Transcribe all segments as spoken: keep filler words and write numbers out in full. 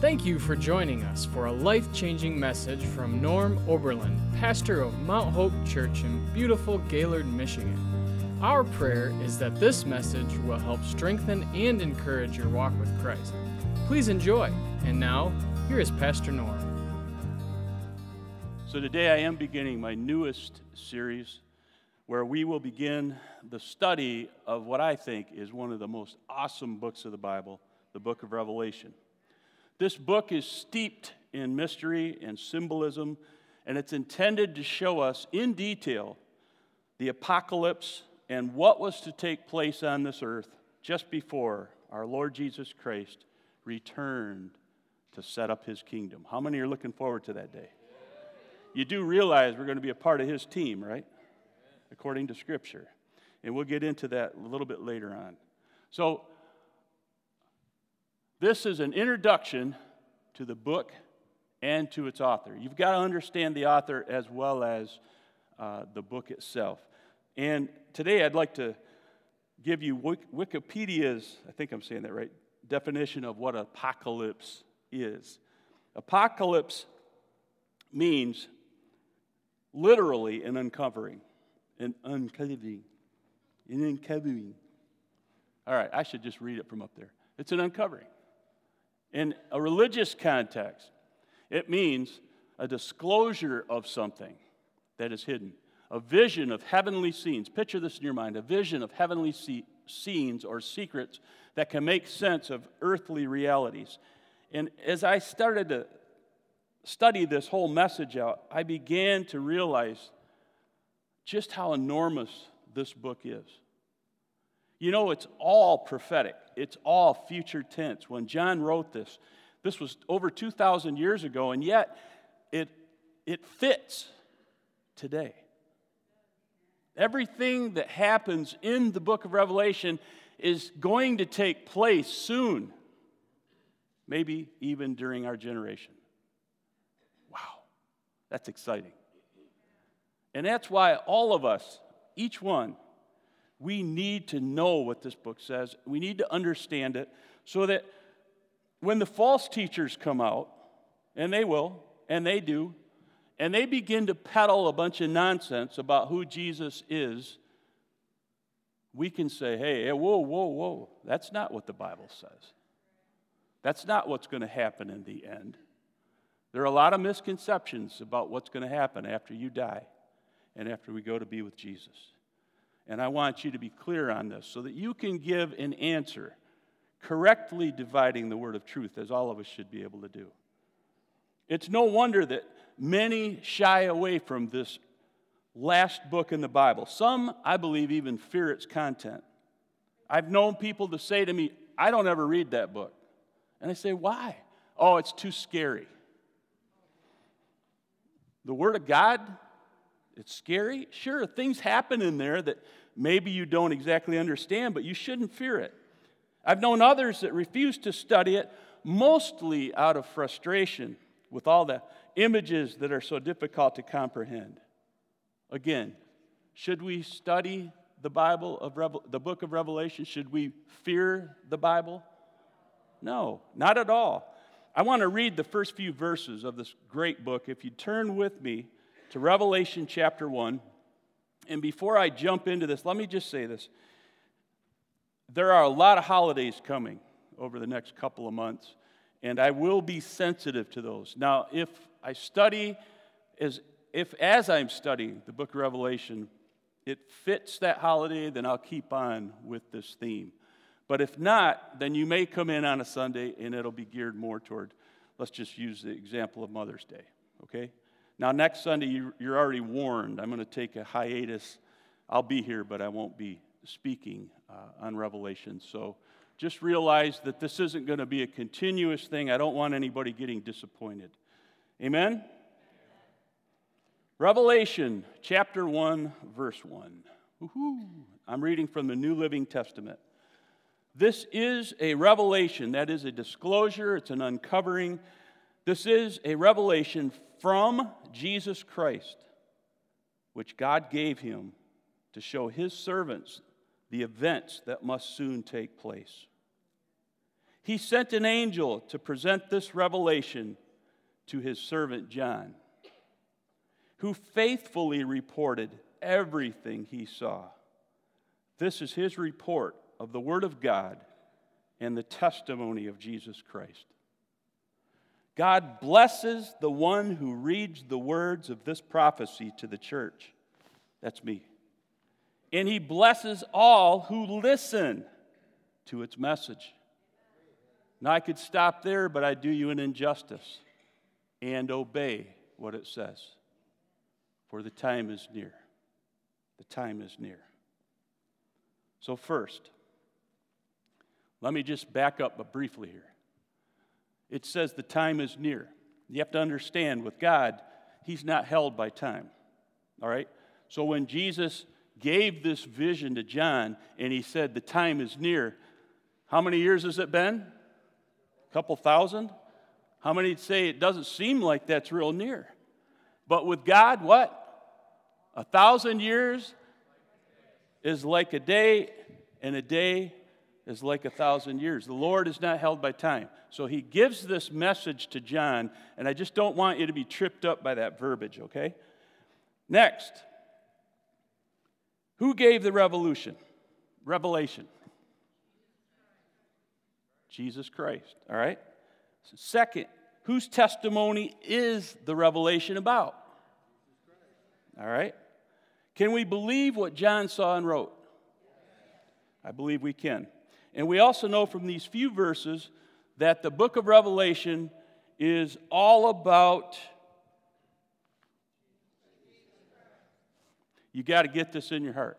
Thank you for joining us for a life-changing message from Norm Oberlin, pastor of Mount Hope Church in beautiful Gaylord, Michigan. Our prayer is that this message will help strengthen and encourage your walk with Christ. Please enjoy. And now, here is Pastor Norm. So today I am beginning my newest series where we will begin the study of what I think is one of the most awesome books of the Bible, the book of Revelation. This book is steeped in mystery and symbolism, and it's intended to show us in detail the apocalypse and what was to take place on this earth just before our Lord Jesus Christ returned to set up his kingdom. How many are looking forward to that day? You do realize we're going to be a part of his team, right? According to Scripture. And we'll get into that a little bit later on. So, this is an introduction to the book and to its author. You've got to understand the author as well as uh, the book itself. And today I'd like to give you Wikipedia's, I think I'm saying that right, definition of what apocalypse is. Apocalypse means literally an uncovering. An uncovering. An uncovering. All right, I should just read it from up there. It's an uncovering. In a religious context, it means a disclosure of something that is hidden, a vision of heavenly scenes. Picture this in your mind, a vision of heavenly see- scenes or secrets that can make sense of earthly realities. And as I started to study this whole message out, I began to realize just how enormous this book is. You know, it's all prophetic. It's all future tense. When John wrote this, this was over two thousand years ago, and yet it, it fits today. Everything that happens in the book of Revelation is going to take place soon, maybe even during our generation. Wow, that's exciting. And that's why all of us, each one, we need to know what this book says. We need to understand it so that when the false teachers come out, and they will, and they do, and they begin to peddle a bunch of nonsense about who Jesus is, we can say, hey, whoa, whoa, whoa, that's not what the Bible says. That's not what's going to happen in the end. There are a lot of misconceptions about what's going to happen after you die and after we go to be with Jesus. And I want you to be clear on this so that you can give an answer, correctly dividing the word of truth, as all of us should be able to do. It's no wonder that many shy away from this last book in the Bible. Some, I believe, even fear its content. I've known people to say to me, I don't ever read that book. And I say, why? Oh, it's too scary. The Word of God, it's scary. Sure, things happen in there that maybe you don't exactly understand, but you shouldn't fear it. I've known others that refuse to study it, mostly out of frustration with all the images that are so difficult to comprehend. Again, should we study the Bible of Revel- the book of Revelation? Should we fear the Bible? No, not at all. I want to read the first few verses of this great book. If you turn with me to Revelation chapter one. And before I jump into this, let me just say this. There are a lot of holidays coming over the next couple of months, and I will be sensitive to those. Now, if I study, as if as I'm studying the book of Revelation, it fits that holiday, then I'll keep on with this theme. But if not, then you may come in on a Sunday, and it'll be geared more toward, let's just use the example of Mother's Day, okay? Now, next Sunday, you're already warned. I'm going to take a hiatus. I'll be here, but I won't be speaking uh, on Revelation. So just realize that this isn't going to be a continuous thing. I don't want anybody getting disappointed. Amen? Amen. Revelation chapter one, verse one. Woo-hoo. I'm reading from the New Living Testament. This is a revelation. That is a disclosure. It's an uncovering. This is a revelation from Jesus Christ, which God gave him to show his servants the events that must soon take place. he sent an angel to present this revelation to his servant John, who faithfully reported everything he saw. This is his report of the Word of God and the testimony of Jesus Christ. God blesses the one who reads the words of this prophecy to the church. That's me. And he blesses all who listen to its message. Now, I could stop there, but I do you an injustice and obey what it says. For the time is near. The time is near. So first, let me just back up but briefly here. It says the time is near. You have to understand, with God, he's not held by time. All right? So when Jesus gave this vision to John and he said the time is near, how many years has it been? A couple thousand? How many say it doesn't seem like that's real near? But with God, what? A thousand years is like a day, and a day is like a thousand years. The Lord is not held by time. So he gives this message to John, and I just don't want you to be tripped up by that verbiage, okay? Next, who gave the revelation? Revelation. Jesus Christ, all right? Second, whose testimony is the revelation about? All right? Can we believe what John saw and wrote? I believe we can. And we also know from these few verses that the book of Revelation is all about. You got to get this in your heart.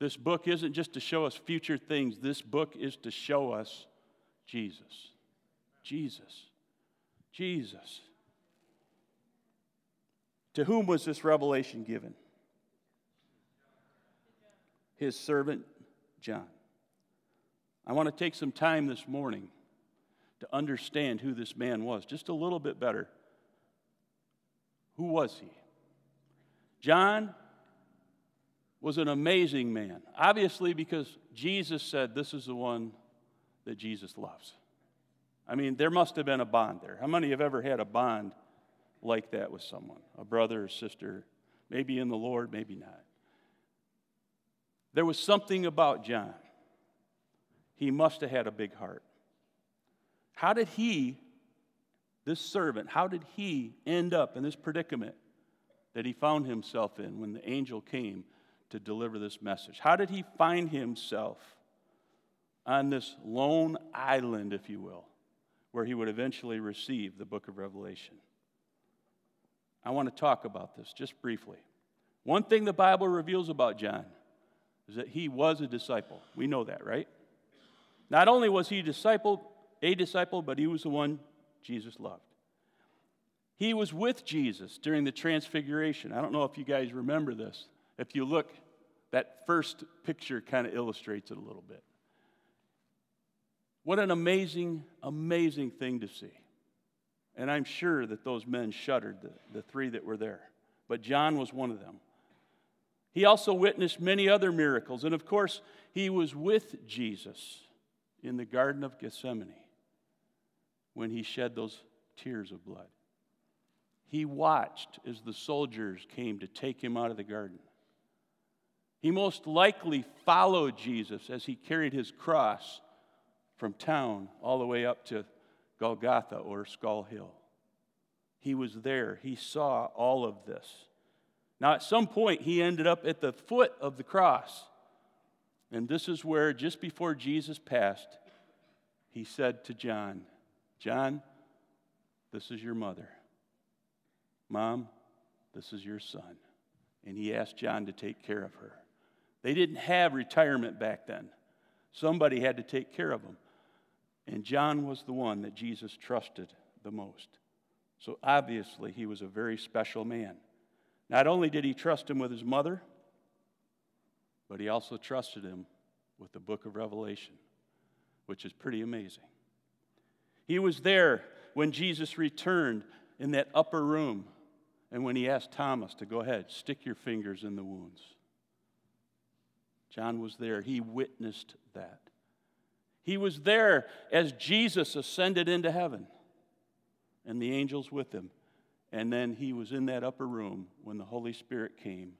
This book isn't just to show us future things. This book is to show us Jesus. Jesus. Jesus. To whom was this revelation given? His servant John. I want to take some time this morning to understand who this man was, just a little bit better. Who was he? John was an amazing man, obviously, because Jesus said, this is the one that Jesus loves. I mean, there must have been a bond there. How many have ever had a bond like that with someone? A brother or sister, maybe in the Lord, maybe not. There was something about John. He must have had a big heart. How did he, this servant, how did he end up in this predicament that he found himself in when the angel came to deliver this message? How did he find himself on this lone island, if you will, where he would eventually receive the book of Revelation? I want to talk about this just briefly. One thing the Bible reveals about John is that he was a disciple. We know that, right? Not only was he a disciple, a disciple, but he was the one Jesus loved. He was with Jesus during the transfiguration. I don't know if you guys remember this. If you look, that first picture kind of illustrates it a little bit. What an amazing, amazing thing to see. And I'm sure that those men shuddered, the, the three that were there. But John was one of them. He also witnessed many other miracles. And of course, he was with Jesus in the Garden of Gethsemane when he shed those tears of blood. He watched as the soldiers came to take him out of the garden. He most likely followed Jesus as he carried his cross from town all the way up to Golgotha or Skull Hill. He was there. He saw all of this. Now, at some point, he ended up at the foot of the cross. And this is where, just before Jesus passed, he said to John, John, this is your mother. Mom, this is your son. And he asked John to take care of her. They didn't have retirement back then. Somebody had to take care of them. And John was the one that Jesus trusted the most. So obviously, he was a very special man. Not only did he trust him with his mother, but he also trusted him with the book of Revelation, which is pretty amazing. He was there when Jesus returned in that upper room and when he asked Thomas to go ahead, stick your fingers in the wounds. John was there. He witnessed that. He was there as Jesus ascended into heaven and the angels with him. And then he was in that upper room when the Holy Spirit came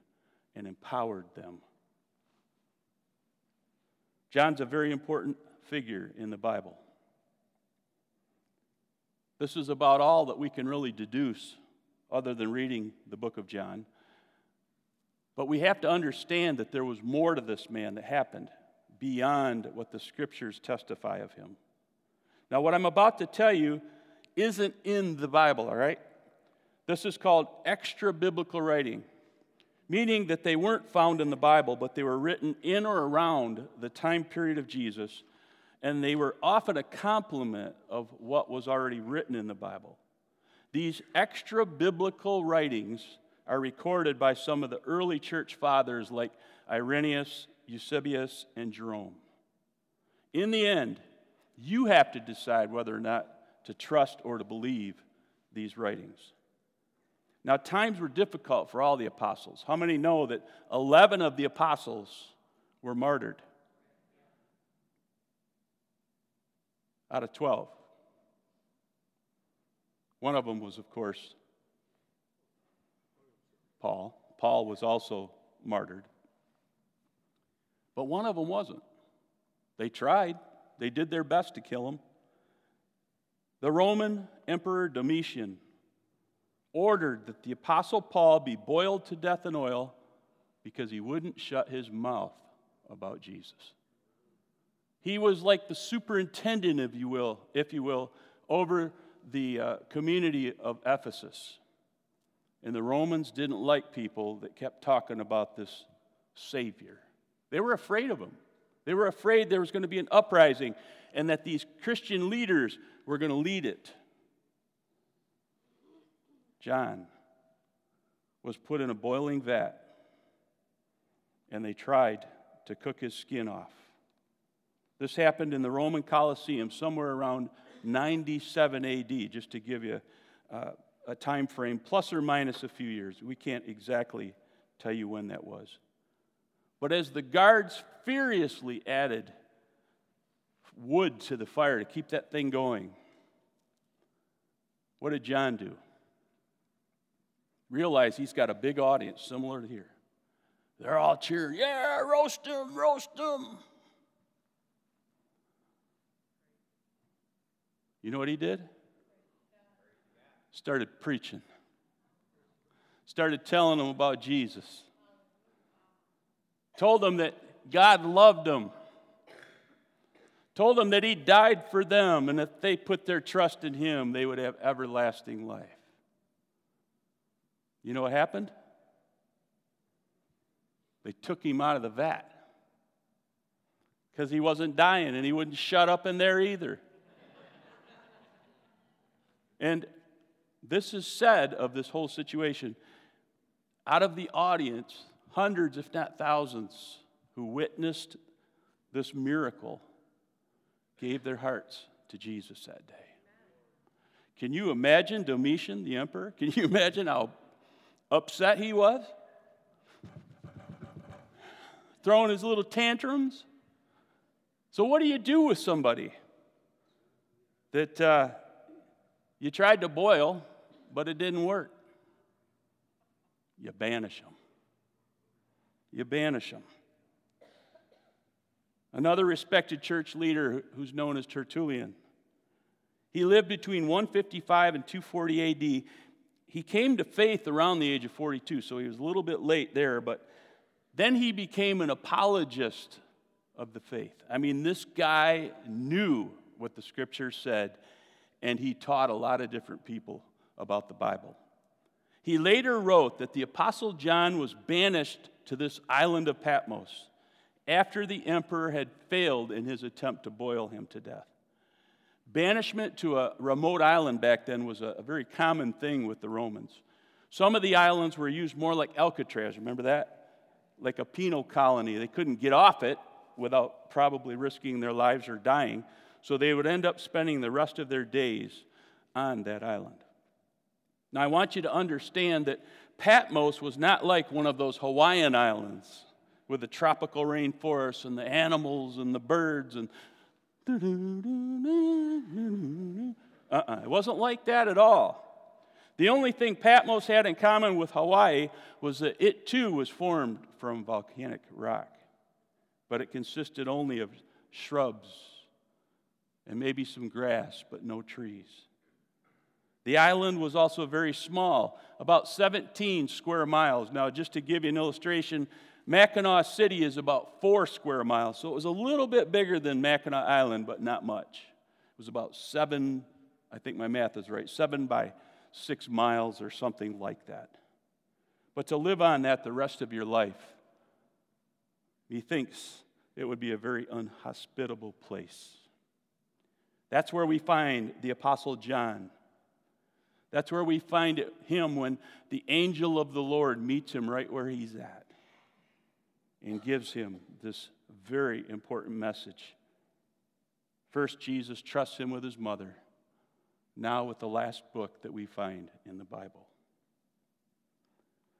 and empowered them. John's a very important figure in the Bible. This is about all that we can really deduce other than reading the book of John. But we have to understand that there was more to this man that happened beyond what the scriptures testify of him. Now, what I'm about to tell you isn't in the Bible, all right? This is called extra-biblical writing, meaning that they weren't found in the Bible, but they were written in or around the time period of Jesus, and they were often a complement of what was already written in the Bible. These extra-biblical writings are recorded by some of the early church fathers like Irenaeus, Eusebius, and Jerome. In the end, you have to decide whether or not to trust or to believe these writings. Now, times were difficult for all the apostles. How many know that eleven of the apostles were martyred? Out of twelve. One of them was, of course, Paul. Paul was also martyred. But one of them wasn't. They tried. They did their best to kill him. The Roman Emperor Domitian ordered that the Apostle Paul be boiled to death in oil because he wouldn't shut his mouth about Jesus. He was like the superintendent, if you will, if you will, over the uh, community of Ephesus. And the Romans didn't like people that kept talking about this Savior. They were afraid of him. They were afraid there was going to be an uprising and that these Christian leaders were going to lead it. John was put in a boiling vat, and they tried to cook his skin off. This happened in the Roman Colosseum somewhere around ninety-seven A D, just to give you uh, a time frame, plus or minus a few years. We can't exactly tell you when that was. But as the guards furiously added wood to the fire to keep that thing going, what did John do? Realize he's got a big audience similar to here. They're all cheering, yeah, roast him, roast him. You know what he did? Started preaching. Started telling them about Jesus. Told them that God loved them. Told them that he died for them and if they put their trust in him, they would have everlasting life. You know what happened? They took him out of the vat because he wasn't dying and he wouldn't shut up in there either. And this is said of this whole situation. Out of the audience, hundreds if not thousands who witnessed this miracle gave their hearts to Jesus that day. Can you imagine Domitian, the emperor? Can you imagine how upset he was? Throwing his little tantrums? So what do you do with somebody that uh, you tried to boil, but it didn't work? You banish him. You banish him. Another respected church leader who's known as Tertullian. He lived between one fifty-five and two forty A D, He came to faith around the age of forty-two, so he was a little bit late there, but then he became an apologist of the faith. I mean, this guy knew what the scriptures said, and he taught a lot of different people about the Bible. He later wrote that the Apostle John was banished to this island of Patmos after the emperor had failed in his attempt to boil him to death. Banishment to a remote island back then was a very common thing with the Romans. Some of the islands were used more like Alcatraz, remember that? Like a penal colony. They couldn't get off it without probably risking their lives or dying, so they would end up spending the rest of their days on that island. Now, I want you to understand that Patmos was not like one of those Hawaiian islands with the tropical rainforest and the animals and the birds and Uh-uh, it wasn't like that at all. The only thing Patmos had in common with Hawaii was that it too was formed from volcanic rock, but it consisted only of shrubs and maybe some grass, but no trees. The island was also very small, about seventeen square miles. Now, just to give you an illustration, Mackinac City is about four square miles, so it was a little bit bigger than Mackinac Island, but not much. It was about seven, I think my math is right, seven by six miles or something like that. But to live on that the rest of your life, methinks it would be a very unhospitable place. That's where we find the Apostle John. That's where we find him when the angel of the Lord meets him right where he's at and gives him this very important message. First, Jesus trusts him with his mother. Now with the last book that we find in the Bible.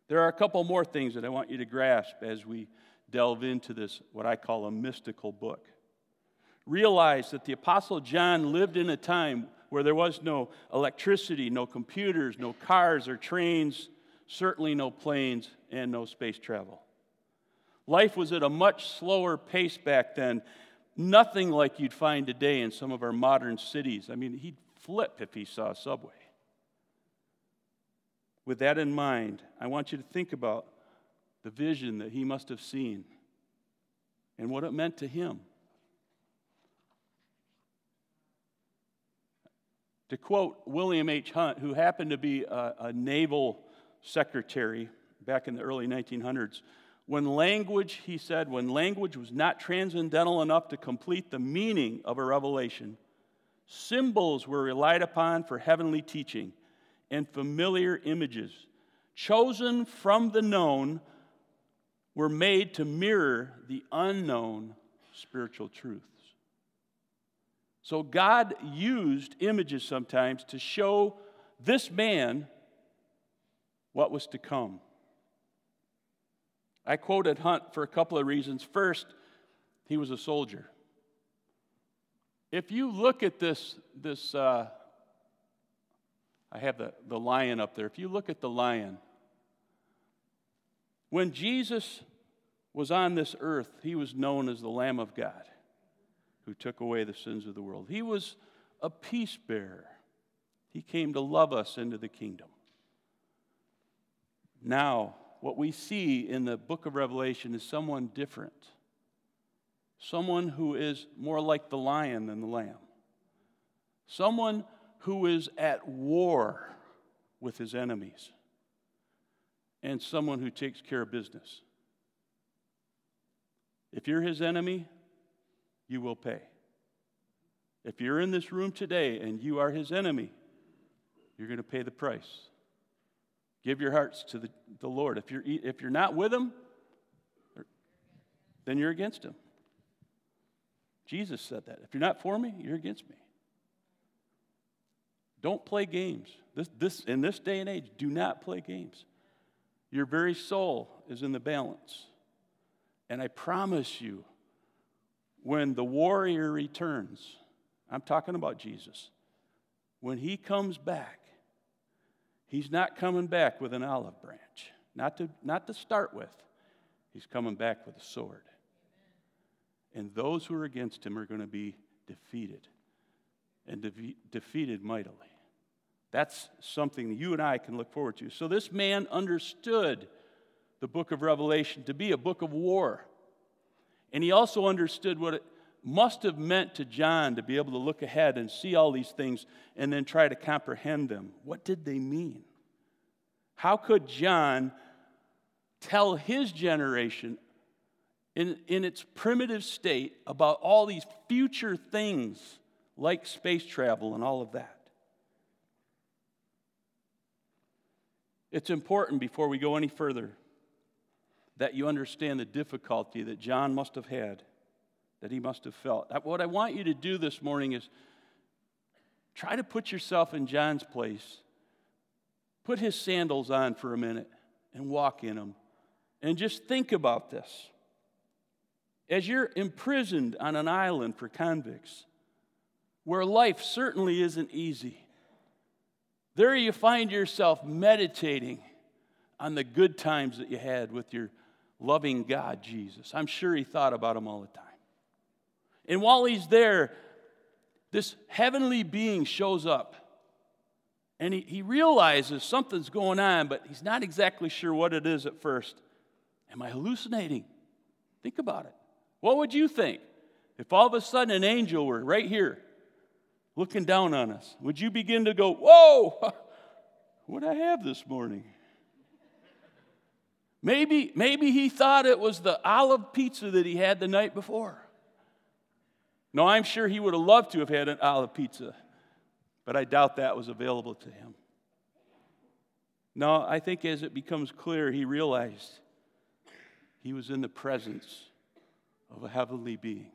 There are a couple more things that I want you to grasp as we delve into this, what I call a mystical book. Realize that the Apostle John lived in a time where there was no electricity, no computers, no cars or trains, certainly no planes, and no space travel. Life was at a much slower pace back then, nothing like you'd find today in some of our modern cities. I mean, he'd flip if he saw a subway. With that in mind, I want you to think about the vision that he must have seen and what it meant to him. To quote William H. Hunt, who happened to be a, a naval secretary back in the early nineteen hundreds, when language, he said, when language was not transcendental enough to complete the meaning of a revelation, symbols were relied upon for heavenly teaching and familiar images, chosen from the known, were made to mirror the unknown spiritual truths. So God used images sometimes to show this man what was to come. I quoted Hunt for a couple of reasons. First, he was a soldier. If you look at this, this uh, I have the, the lion up there. If you look at the lion, when Jesus was on this earth, he was known as the Lamb of God who took away the sins of the world. He was a peace bearer. He came to love us into the kingdom. Now, what we see in the book of Revelation is someone different. Someone who is more like the lion than the lamb. Someone who is at war with his enemies. And someone who takes care of business. If you're his enemy, you will pay. If you're in this room today and you are his enemy, you're going to pay the price. Give your hearts to the, the Lord. If you're, if you're not with him, then you're against him. Jesus said that. If you're not for me, you're against me. Don't play games. This, this, in this day and age, do not play games. Your very soul is in the balance. And I promise you, when the warrior returns, I'm talking about Jesus, when he comes back, he's not coming back with an olive branch. Not to, not to start with. He's coming back with a sword. And those who are against him are going to be defeated, and de- defeated mightily. That's something that you and I can look forward to. So this man understood the book of Revelation to be a book of war. And he also understood what it must have meant to John to be able to look ahead and see all these things and then try to comprehend them. What did they mean? How could John tell his generation In, in its primitive state about all these future things like space travel and all of that? It's important before we go any further that you understand the difficulty that John must have had, that he must have felt. What I want you to do this morning is try to put yourself in John's place, put his sandals on for a minute and walk in them, and just think about this. As you're imprisoned on an island for convicts, where life certainly isn't easy, there you find yourself meditating on the good times that you had with your loving God, Jesus. I'm sure he thought about them all the time. And while he's there, this heavenly being shows up. And he, he realizes something's going on, but he's not exactly sure what it is at first. Am I hallucinating? Think about it. What would you think if all of a sudden an angel were right here looking down on us? Would you begin to go, whoa, what'd I have this morning? Maybe, maybe he thought it was the olive pizza that he had the night before. No, I'm sure he would have loved to have had an olive pizza, but I doubt that was available to him. No, I think as it becomes clear, he realized he was in the presence of a heavenly being.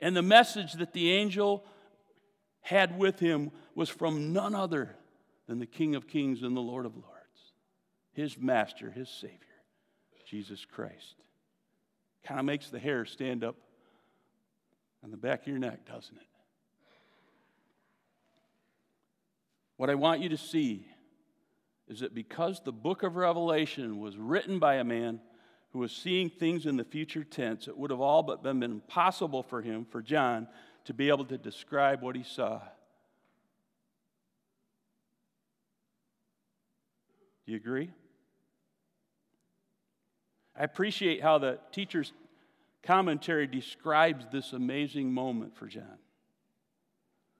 And the message that the angel had with him was from none other than the King of Kings and the Lord of Lords, his master, his Savior, Jesus Christ. Kind of makes the hair stand up on the back of your neck, doesn't it? What I want you to see is that because the book of Revelation was written by a man who was seeing things in the future tense, it would have all but been impossible for him, for John, to be able to describe what he saw. Do you agree? I appreciate how the teacher's commentary describes this amazing moment for John.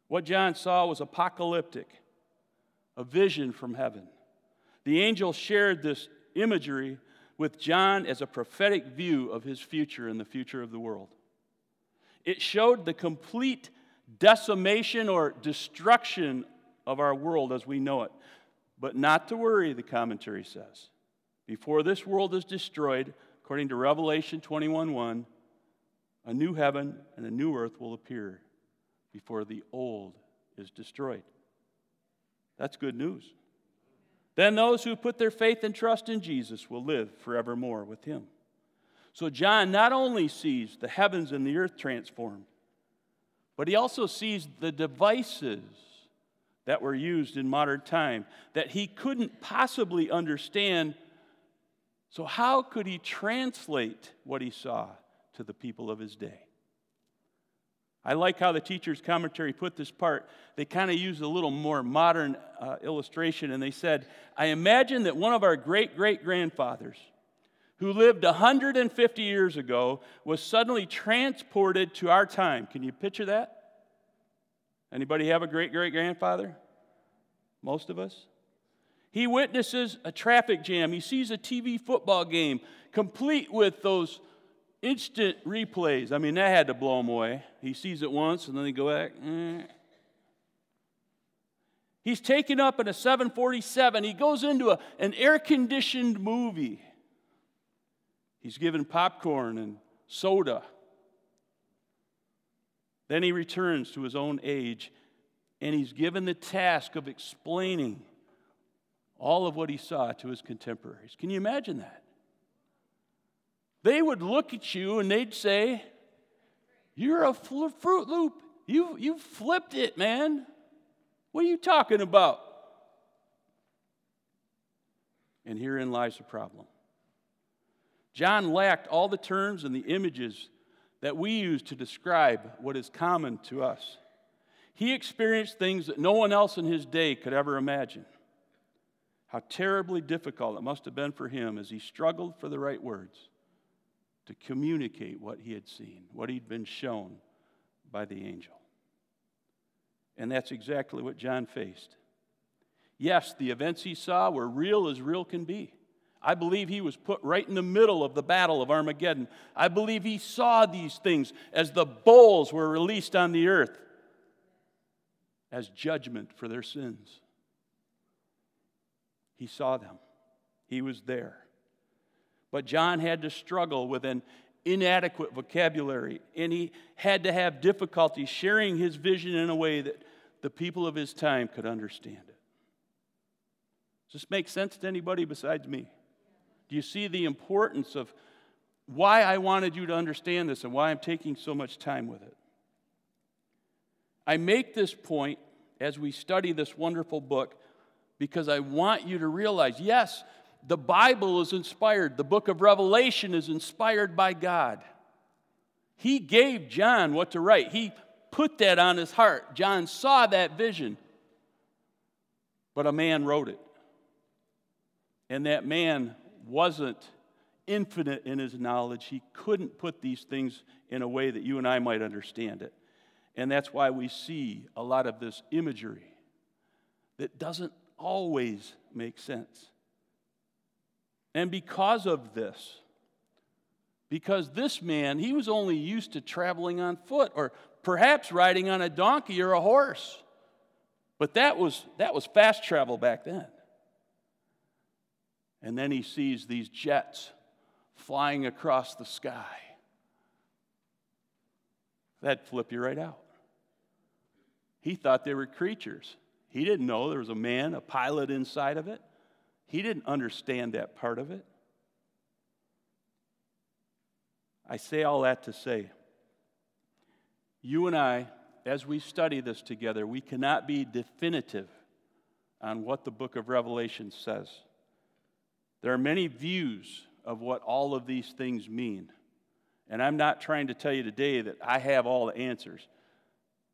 What John saw was apocalyptic, a vision from heaven. The angel shared this imagery with John as a prophetic view of his future and the future of the world. It showed the complete decimation or destruction of our world as we know it. But not to worry, the commentary says. Before this world is destroyed, according to Revelation twenty-one one, a new heaven and a new earth will appear before the old is destroyed. That's good news. Then those who put their faith and trust in Jesus will live forevermore with him. So John not only sees the heavens and the earth transformed, but he also sees the devices that were used in modern time that he couldn't possibly understand. So how could he translate what he saw to the people of his day? I like how the teacher's commentary put this part. They kind of used a little more modern uh, illustration, and they said, I imagine that one of our great-great-grandfathers who lived one hundred fifty years ago was suddenly transported to our time. Can you picture that? Anybody have a great-great-grandfather? Most of us. He witnesses a traffic jam. He sees a T V football game complete with those instant replays. I mean, that had to blow him away. He sees it once, and then he goes back. Eh. He's taken up in a seven forty-seven. He goes into a, an air-conditioned movie. He's given popcorn and soda. Then he returns to his own age, and he's given the task of explaining all of what he saw to his contemporaries. Can you imagine that? They would look at you and they'd say, you're a fl- Fruit Loop. You, you flipped it, man. What are you talking about? And herein lies the problem. John lacked all the terms and the images that we use to describe what is common to us. He experienced things that no one else in his day could ever imagine. How terribly difficult it must have been for him as he struggled for the right words to communicate what he had seen, what he'd been shown by the angel. And that's exactly what John faced. Yes, the events he saw were real as real can be. I believe he was put right in the middle of the battle of Armageddon. I believe he saw these things as the bowls were released on the earth as judgment for their sins. He saw them. He was there. But John had to struggle with an inadequate vocabulary, and he had to have difficulty sharing his vision in a way that the people of his time could understand it. Does this make sense to anybody besides me? Do you see the importance of why I wanted you to understand this and why I'm taking so much time with it? I make this point as we study this wonderful book because I want you to realize, yes, the Bible is inspired. The book of Revelation is inspired by God. He gave John what to write. He put that on his heart. John saw that vision, but a man wrote it. And that man wasn't infinite in his knowledge. He couldn't put these things in a way that you and I might understand it. And that's why we see a lot of this imagery that doesn't always make sense. And because of this, because this man, he was only used to traveling on foot or perhaps riding on a donkey or a horse. But that was, that was fast travel back then. And then he sees these jets flying across the sky. That'd flip you right out. He thought they were creatures. He didn't know there was a man, a pilot inside of it. He didn't understand that part of it. I say all that to say, you and I, as we study this together, we cannot be definitive on what the book of Revelation says. There are many views of what all of these things mean. And I'm not trying to tell you today that I have all the answers.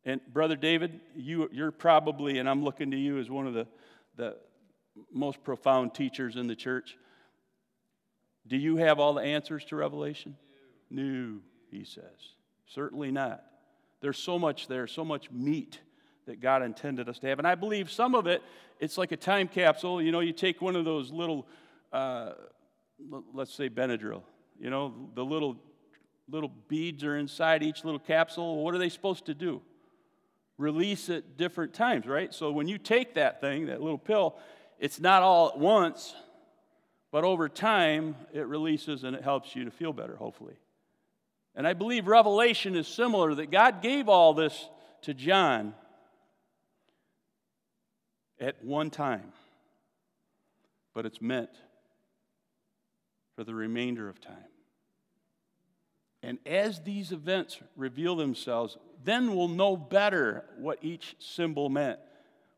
And Brother David, you, you're probably, and I'm looking to you as one of the, the most profound teachers in the church. Do you have all the answers to Revelation? No, no, he says. Certainly not. There's so much there, so much meat that God intended us to have. And I believe some of it, it's like a time capsule. You know, you take one of those little, uh, let's say Benadryl, you know, the little... Little beads are inside each little capsule. What are they supposed to do? Release at different times, right? So when you take that thing, that little pill, it's not all at once, but over time, it releases and it helps you to feel better, hopefully. And I believe Revelation is similar, that God gave all this to John at one time, but it's meant for the remainder of time. And as these events reveal themselves, then we'll know better what each symbol meant,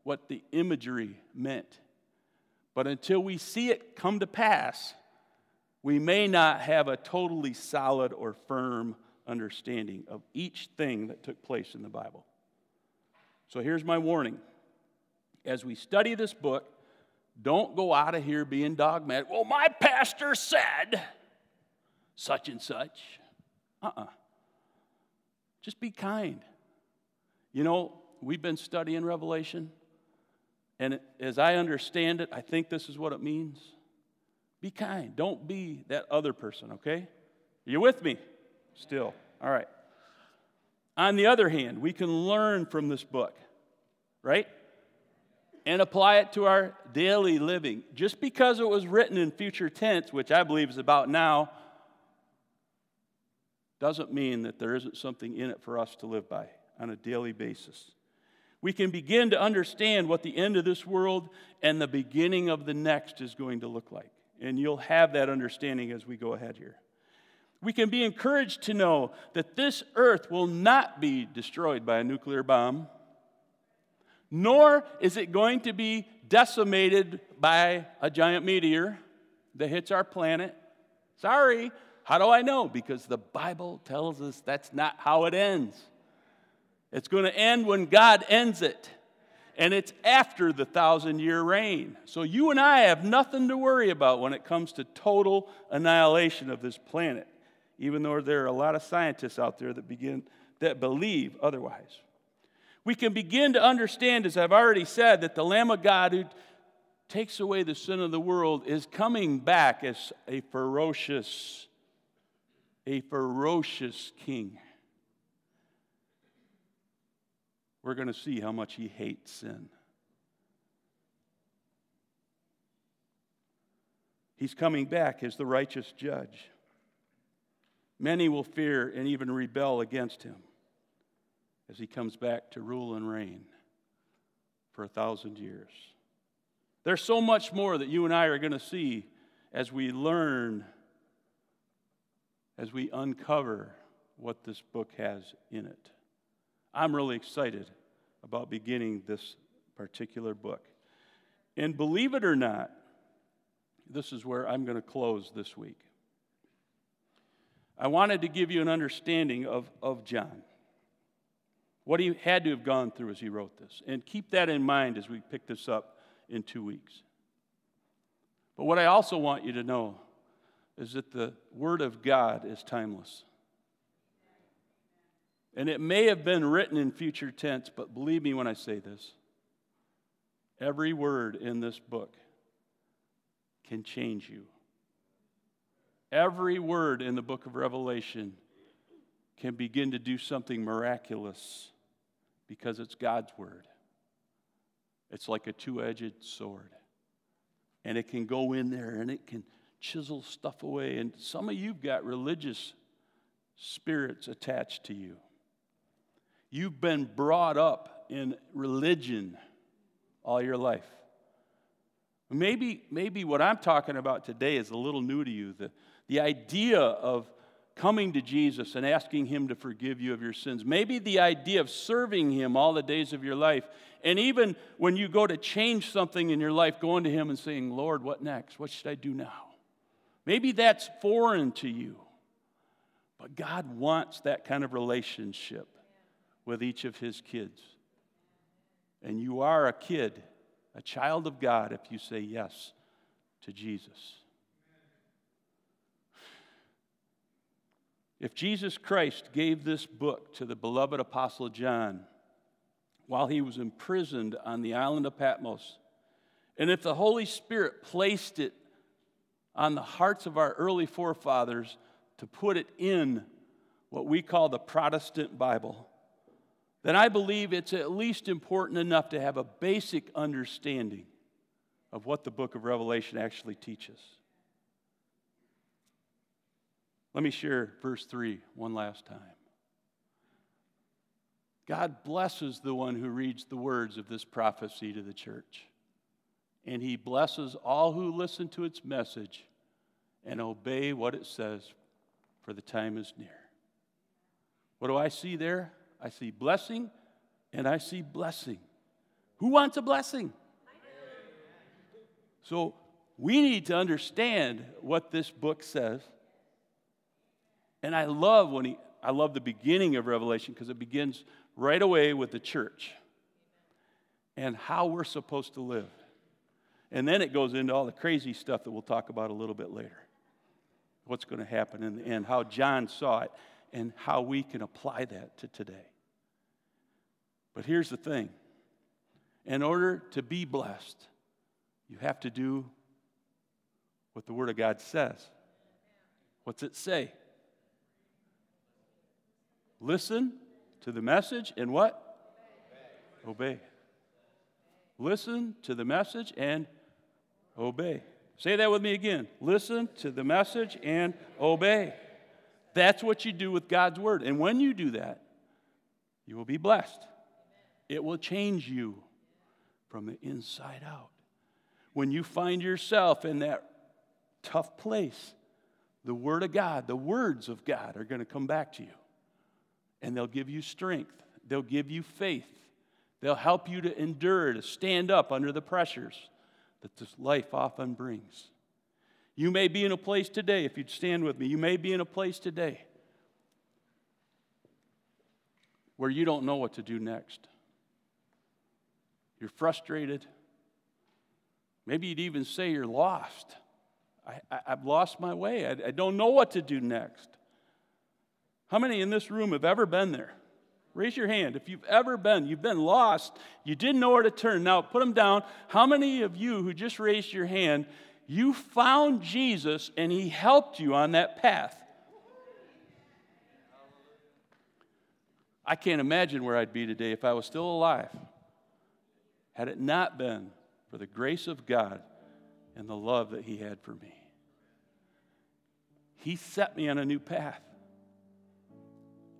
what the imagery meant. But until we see it come to pass, we may not have a totally solid or firm understanding of each thing that took place in the Bible. So here's my warning. As we study this book, don't go out of here being dogmatic. Well, my pastor said such and such. Uh-uh. Just be kind. You know, we've been studying Revelation, and as I understand it, I think this is what it means. Be kind. Don't be that other person, okay? Are you with me? Still. All right. On the other hand, we can learn from this book, right? And apply it to our daily living. Just because it was written in future tense, which I believe is about now, doesn't mean that there isn't something in it for us to live by on a daily basis. We can begin to understand what the end of this world and the beginning of the next is going to look like. And you'll have that understanding as we go ahead here. We can be encouraged to know that this earth will not be destroyed by a nuclear bomb, nor is it going to be decimated by a giant meteor that hits our planet. Sorry. How do I know? Because the Bible tells us that's not how it ends. It's going to end when God ends it. And it's after the thousand-year reign. So you and I have nothing to worry about when it comes to total annihilation of this planet, even though there are a lot of scientists out there that begin that believe otherwise. We can begin to understand, as I've already said, that the Lamb of God who takes away the sin of the world is coming back as a ferocious A ferocious king. We're going to see how much he hates sin. He's coming back as the righteous judge. Many will fear and even rebel against him as he comes back to rule and reign for a thousand years. There's so much more that you and I are going to see as we learn, as we uncover what this book has in it. I'm really excited about beginning this particular book. And believe it or not, this is where I'm going to close this week. I wanted to give you an understanding of, of John, what he had to have gone through as he wrote this. And keep that in mind as we pick this up in two weeks. But what I also want you to know is that the Word of God is timeless. And it may have been written in future tense, but believe me when I say this, every word in this book can change you. Every word in the book of Revelation can begin to do something miraculous because it's God's word. It's like a two-edged sword. And it can go in there and it can chisel stuff away. And some of you've got religious spirits attached to you. You've been brought up in religion all your life. Maybe, maybe what I'm talking about today is a little new to you. The, the idea of coming to Jesus and asking Him to forgive you of your sins. Maybe the idea of serving Him all the days of your life. And even when you go to change something in your life, going to Him and saying, Lord, what next? What should I do now? Maybe that's foreign to you. But God wants that kind of relationship with each of His kids. And you are a kid, a child of God, if you say yes to Jesus. If Jesus Christ gave this book to the beloved Apostle John while he was imprisoned on the island of Patmos, and if the Holy Spirit placed it on the hearts of our early forefathers to put it in what we call the Protestant Bible, then I believe it's at least important enough to have a basic understanding of what the book of Revelation actually teaches. Let me share verse three one last time. God blesses the one who reads the words of this prophecy to the church, and He blesses all who listen to its message and obey what it says, for the time is near. What do I see there? I see blessing, and I see blessing. Who wants a blessing? So we need to understand what this book says. And I love when he, I love the beginning of Revelation because it begins right away with the church and how we're supposed to live. And then it goes into all the crazy stuff that we'll talk about a little bit later. What's going to happen in the end, how John saw it, and how we can apply that to today. But here's the thing. In order to be blessed, you have to do what the Word of God says. What's it say? Listen to the message and what? Obey. Obey. Listen to the message and obey. Say that with me again. Listen to the message and obey. That's what you do with God's word. And when you do that, you will be blessed. It will change you from the inside out. When you find yourself in that tough place, the word of God, the words of God are going to come back to you. And they'll give you strength. They'll give you faith. They'll help you to endure, to stand up under the pressures that this life often brings. You may be in a place today, if you'd stand with me, you may be in a place today where you don't know what to do next. You're frustrated. Maybe you'd even say you're lost. I, I, I've lost my way. I, I don't know what to do next. How many in this room have ever been there? Raise your hand if you've ever been, you've been lost, you didn't know where to turn. Now put them down. How many of you who just raised your hand, you found Jesus and He helped you on that path? I can't imagine where I'd be today if I was still alive, had it not been for the grace of God and the love that He had for me. He set me on a new path.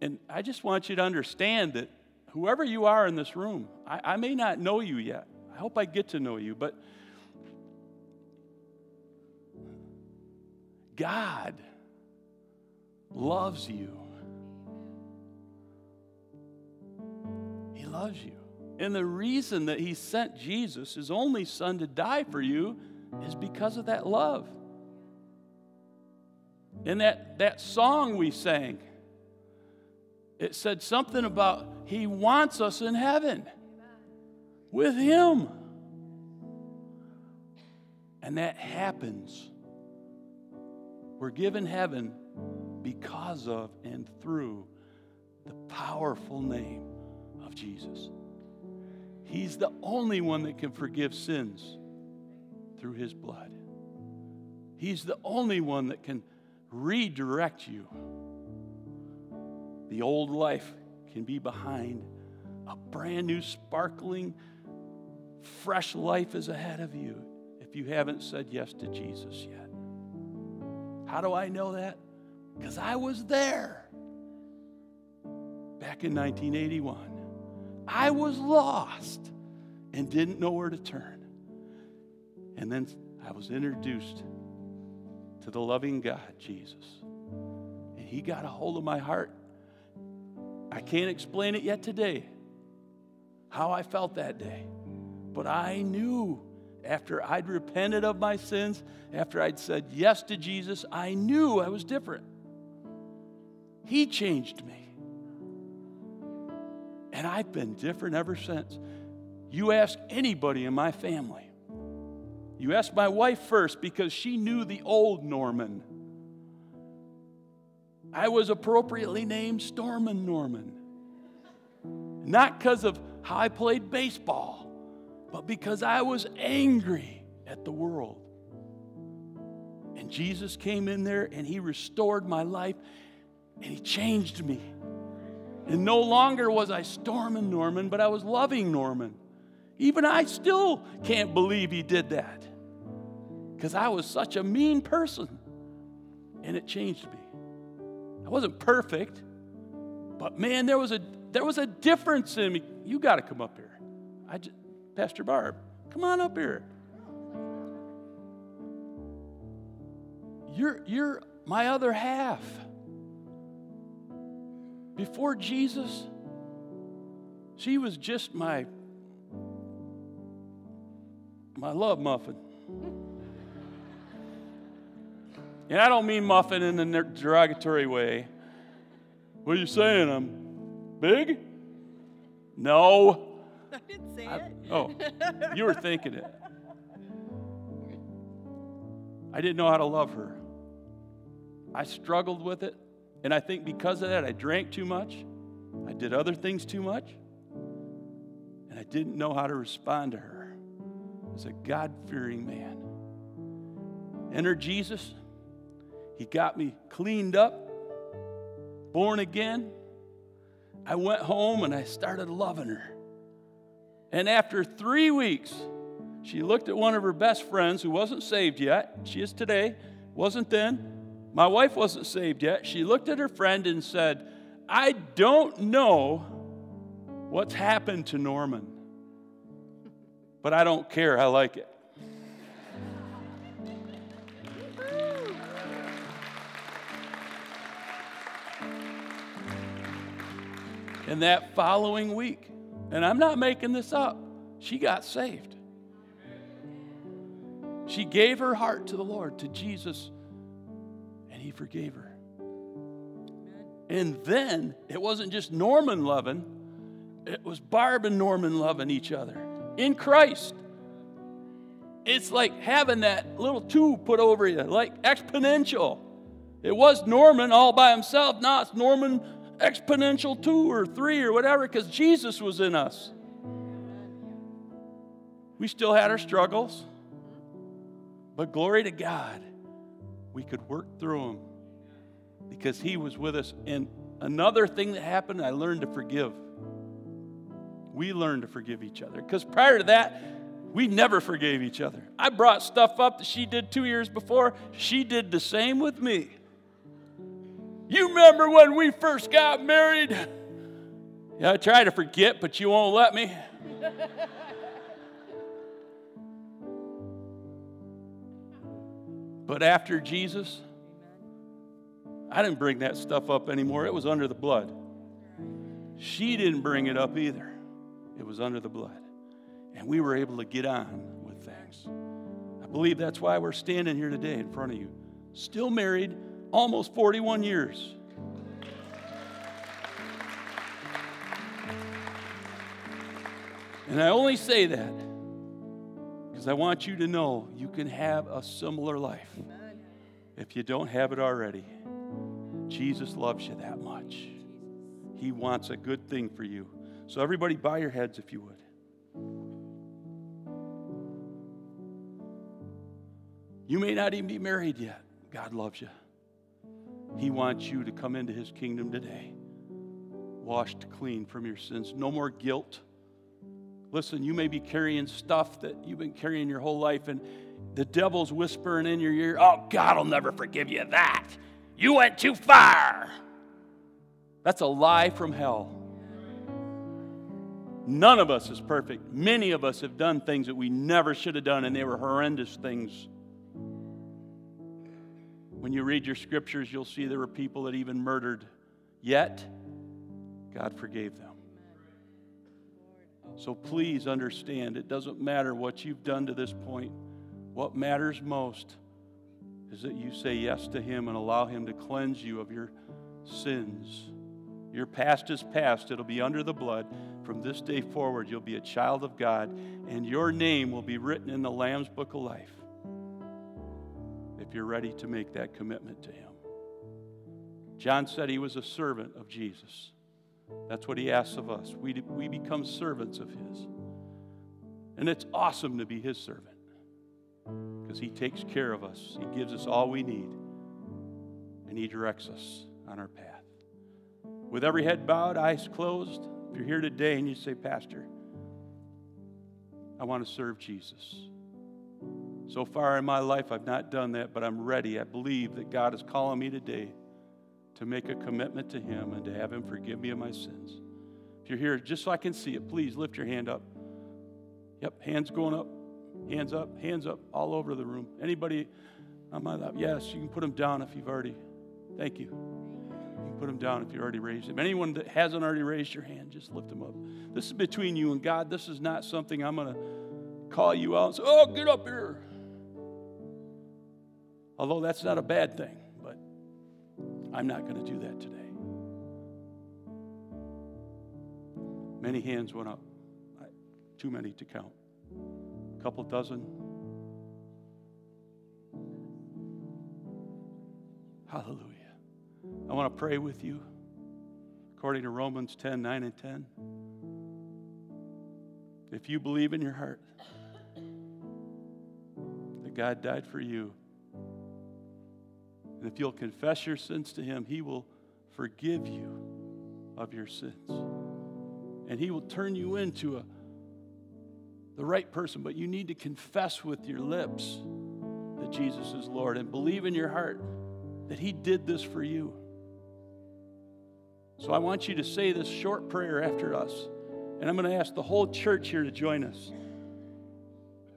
And I just want you to understand that whoever you are in this room, I, I may not know you yet. I hope I get to know you, but God loves you. He loves you. And the reason that he sent Jesus, his only son, to die for you is because of that love. And that, that song we sang, it said something about he wants us in heaven with him. And that happens. We're given heaven because of and through the powerful name of Jesus. He's the only one that can forgive sins through his blood. He's the only one that can redirect you. The old life can be behind. A brand new, sparkling, fresh life is ahead of you if you haven't said yes to Jesus yet. How do I know that? Because I was there back in nineteen eighty-one. I was lost and didn't know where to turn. And then I was introduced to the loving God, Jesus. And he got a hold of my heart. I can't explain it yet today, how I felt that day. But I knew after I'd repented of my sins, after I'd said yes to Jesus, I knew I was different. He changed me. And I've been different ever since. You ask anybody in my family. You ask my wife first because she knew the old Norman. I was appropriately named Stormin' Norman. Not because of how I played baseball, but because I was angry at the world. And Jesus came in there and he restored my life and he changed me. And no longer was I Stormin' Norman, but I was loving Norman. Even I still can't believe he did that because I was such a mean person, and it changed me. I wasn't perfect, but man, there was a there was a difference in me. You got to come up here. I just, Pastor Barb, come on up here. You're you're my other half. Before Jesus, she was just my my love muffin. And I don't mean muffin in the derogatory way. What are you saying? I'm big? No. I didn't say I, it. Oh, you were thinking it. I didn't know how to love her. I struggled with it. And I think because of that, I drank too much. I did other things too much. And I didn't know how to respond to her as a God-fearing man. Enter Jesus. He got me cleaned up, born again. I went home and I started loving her. And after three weeks, she looked at one of her best friends who wasn't saved yet. She is today, wasn't then. My wife wasn't saved yet. She looked at her friend and said, I don't know what's happened to Norman, but I don't care. I like it. And that following week, and I'm not making this up, she got saved. She gave her heart to the Lord, to Jesus. He forgave her. And then it wasn't just Norman loving, it was Barb and Norman loving each other in Christ. It's like having that little two put over you, like exponential. It was Norman all by himself. Now it's Norman exponential two or three or whatever because Jesus was in us. We still had our struggles, but glory to God. We could work through him because he was with us. And another thing that happened, I learned to forgive. We learned to forgive each other because prior to that, we never forgave each other. I brought stuff up that she did two years before. She did the same with me. You remember when we first got married? Yeah, I try to forget, but you won't let me. But after Jesus, I didn't bring that stuff up anymore. It was under the blood. She didn't bring it up either. It was under the blood. And we were able to get on with things. I believe that's why we're standing here today in front of you. Still married, almost forty-one years. And I only say that because I want you to know you can have a similar life if you don't have it already. Jesus loves you that much. He wants a good thing for you. So everybody bow your heads if you would. You may not even be married yet. God loves you. He wants you to come into his kingdom today, washed clean from your sins. No more guilt. Listen, you may be carrying stuff that you've been carrying your whole life, and the devil's whispering in your ear, oh, God will never forgive you that. You went too far. That's a lie from hell. None of us is perfect. Many of us have done things that we never should have done, and they were horrendous things. When you read your scriptures, you'll see there were people that even murdered, yet God forgave them. So please understand, it doesn't matter what you've done to this point. What matters most is that you say yes to him and allow him to cleanse you of your sins. Your past is past. It'll be under the blood. From this day forward, you'll be a child of God, and your name will be written in the Lamb's Book of Life if you're ready to make that commitment to him. John said he was a servant of Jesus. That's what he asks of us. We, we become servants of his. And it's awesome to be his servant because he takes care of us. He gives us all we need, and he directs us on our path. With every head bowed, eyes closed, if you're here today and you say, Pastor, I want to serve Jesus. So far in my life, I've not done that, but I'm ready. I believe that God is calling me today to make a commitment to him and to have him forgive me of my sins. If you're here, just so I can see it, please lift your hand up. Yep, hands going up, hands up, hands up, all over the room. Anybody on my left? Yes, you can put them down if you've already, thank you. You can put them down if you already raised them. Anyone that hasn't already raised your hand, just lift them up. This is between you and God. This is not something I'm going to call you out and say, oh, get up here. Although that's not a bad thing. I'm not going to do that today. Many hands went up. I, too many to count. A couple dozen. Hallelujah. I want to pray with you according to Romans ten, nine, and ten. If you believe in your heart that God died for you, and if you'll confess your sins to him, he will forgive you of your sins. And he will turn you into a, the right person. But you need to confess with your lips that Jesus is Lord and believe in your heart that he did this for you. So I want you to say this short prayer after us. And I'm going to ask the whole church here to join us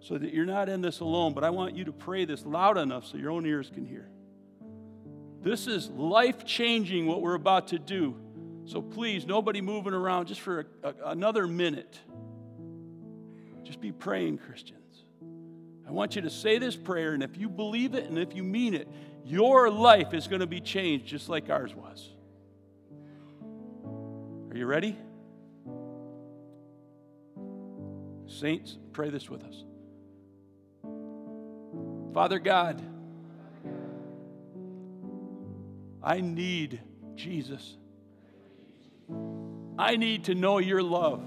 so that you're not in this alone. But I want you to pray this loud enough so your own ears can hear. This is life-changing what we're about to do. So please, nobody moving around just for a, a, another minute. Just be praying, Christians. I want you to say this prayer, and if you believe it and if you mean it, your life is going to be changed just like ours was. Are you ready? Saints, pray this with us. Father God, I need Jesus. I need to know your love.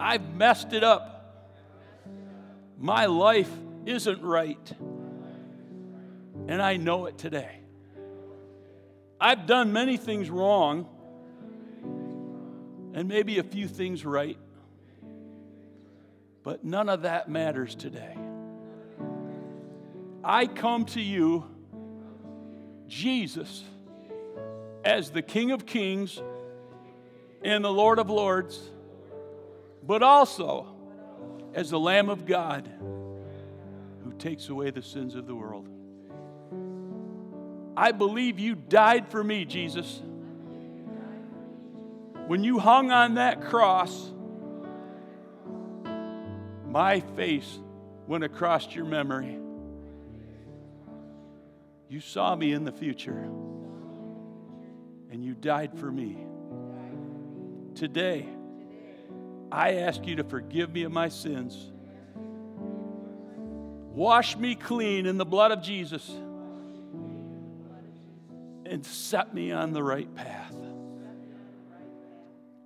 I've messed it up. My life isn't right. And I know it today. I've done many things wrong and maybe a few things right. But none of that matters today. I come to you, Jesus, as the King of Kings and the Lord of Lords, but also as the Lamb of God who takes away the sins of the world. I believe you died for me, Jesus. When you hung on that cross, my face went across your memory. You saw me in the future, and you died for me. Today, I ask you to forgive me of my sins. Wash me clean in the blood of Jesus and set me on the right path.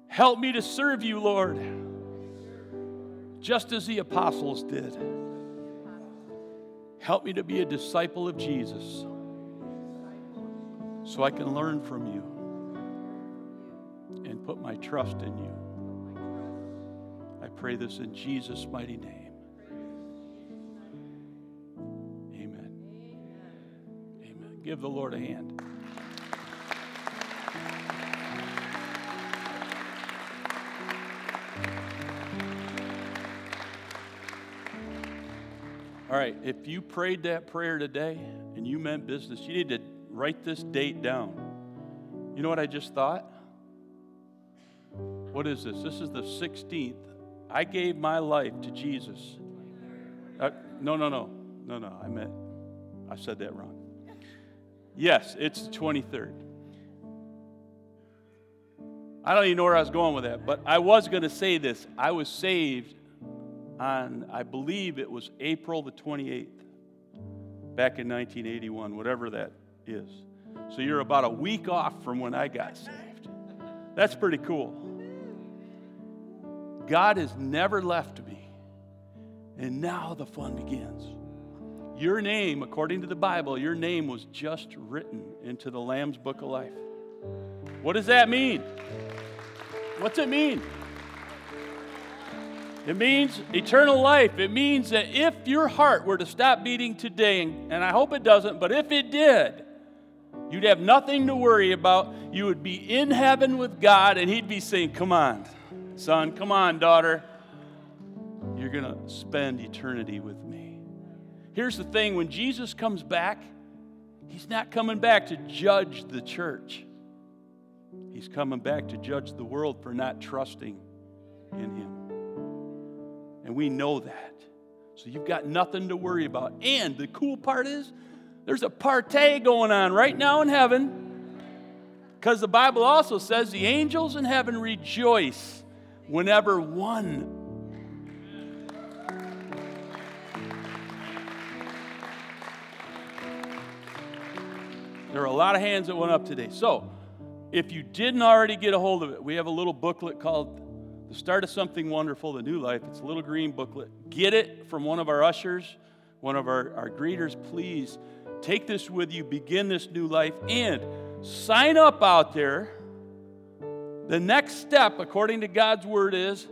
Help me to serve you, Lord, just as the apostles did. Help me to be a disciple of Jesus so I can learn from you and put my trust in you. I pray this in Jesus' mighty name. Give the Lord a hand. All right, if you prayed that prayer today and you meant business, you need to write this date down. You know what I just thought? What is this? This is the sixteenth. I gave my life to Jesus. Uh, no, no, no. No, no, I meant, I said that wrong. Yes, it's the twenty-third. I don't even know where I was going with that, but I was going to say this. I was saved on, I believe it was April the twenty-eighth, back in nineteen eighty-one, whatever that is. So you're about a week off from when I got saved. That's pretty cool. God has never left me, and now the fun begins. Your name, according to the Bible, your name was just written into the Lamb's Book of Life. What does that mean? What's it mean? It means eternal life. It means that if your heart were to stop beating today, and I hope it doesn't, but if it did, you'd have nothing to worry about. You would be in heaven with God, and he'd be saying, come on, son, come on, daughter. You're going to spend eternity with me. Here's the thing, when Jesus comes back, he's not coming back to judge the church. He's coming back to judge the world for not trusting in him. And we know that. So you've got nothing to worry about. And the cool part is, there's a party going on right now in heaven, because the Bible also says the angels in heaven rejoice whenever one There are a lot of hands that went up today. So, if you didn't already get a hold of it, we have a little booklet called The Start of Something Wonderful, The New Life. It's a little green booklet. Get it from one of our ushers, one of our, our greeters. Please take this with you. Begin this new life and sign up out there. The next step, according to God's Word, is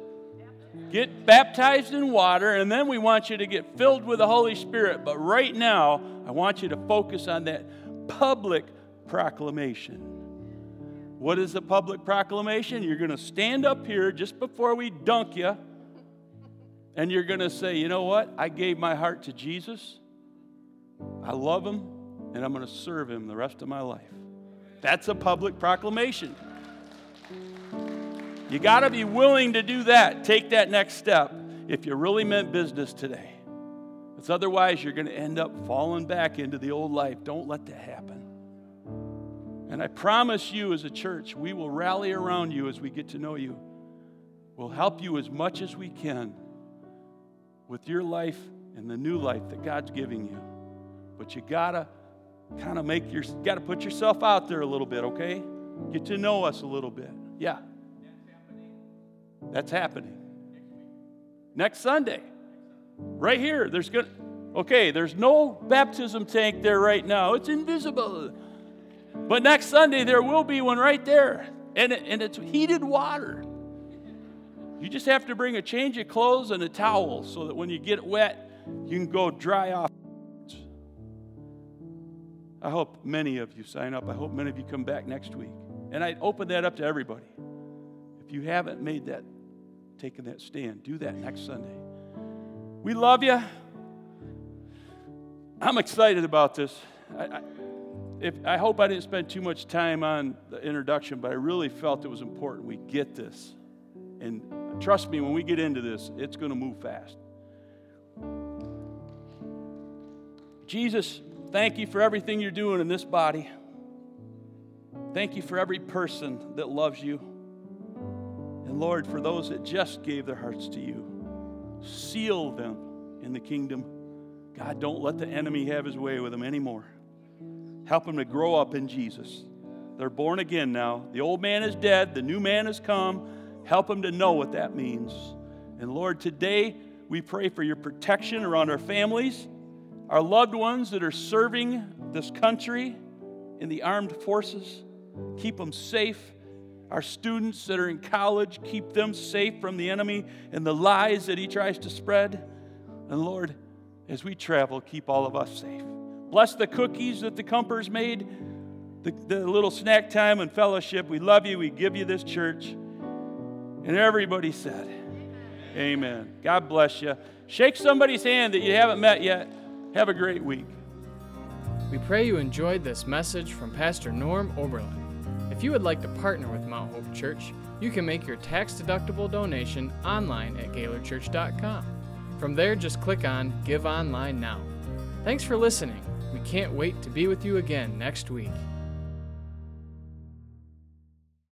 get baptized in water, and then we want you to get filled with the Holy Spirit. But right now, I want you to focus on that public proclamation. What is the public proclamation? You're going to stand up here just before we dunk you, and you're going to say, you know what? I gave my heart to Jesus. I love him, and I'm going to serve him the rest of my life. That's a public proclamation. You got to be willing to do that. Take that next step if you really meant business today. Because otherwise, you're going to end up falling back into the old life. Don't let that happen. And I promise you, as a church, we will rally around you as we get to know you. We'll help you as much as we can with your life and the new life that God's giving you. But you got to kind of make your, got to put yourself out there a little bit, okay? Get to know us a little bit. Yeah. That's happening. That's happening. Next Sunday. Right here, there's good. Okay, there's no baptism tank there right now. It's invisible. But next Sunday, there will be one right there. And, it, and it's heated water. You just have to bring a change of clothes and a towel so that when you get wet, you can go dry off. I hope many of you sign up. I hope many of you come back next week. And I open that up to everybody. If you haven't made that, taken that stand, do that next Sunday. We love you. I'm excited about this. I, I, if I hope I didn't spend too much time on the introduction, but I really felt it was important we get this. And trust me, when we get into this, it's going to move fast. Jesus, thank you for everything you're doing in this body. Thank you for every person that loves you. And Lord, for those that just gave their hearts to you, seal them in the kingdom. God, don't let the enemy have his way with them anymore. Help them to grow up in Jesus. They're born again now. The old man is dead. The new man has come. Help them to know what that means. And Lord, today we pray for your protection around our families, our loved ones that are serving this country in the armed forces. Keep them safe. Our students that are in college, keep them safe from the enemy and the lies that he tries to spread. And Lord, as we travel, keep all of us safe. Bless the cookies that the Kumpers made, the, the little snack time and fellowship. We love you. We give you this church. And everybody said, amen. Amen. God bless you. Shake somebody's hand that you haven't met yet. Have a great week. We pray you enjoyed this message from Pastor Norm Oberlin. If you would like to partner with Mount Hope Church, you can make your tax-deductible donation online at Gaylord Church dot com. From there, just click on Give Online Now. Thanks for listening. We can't wait to be with you again next week.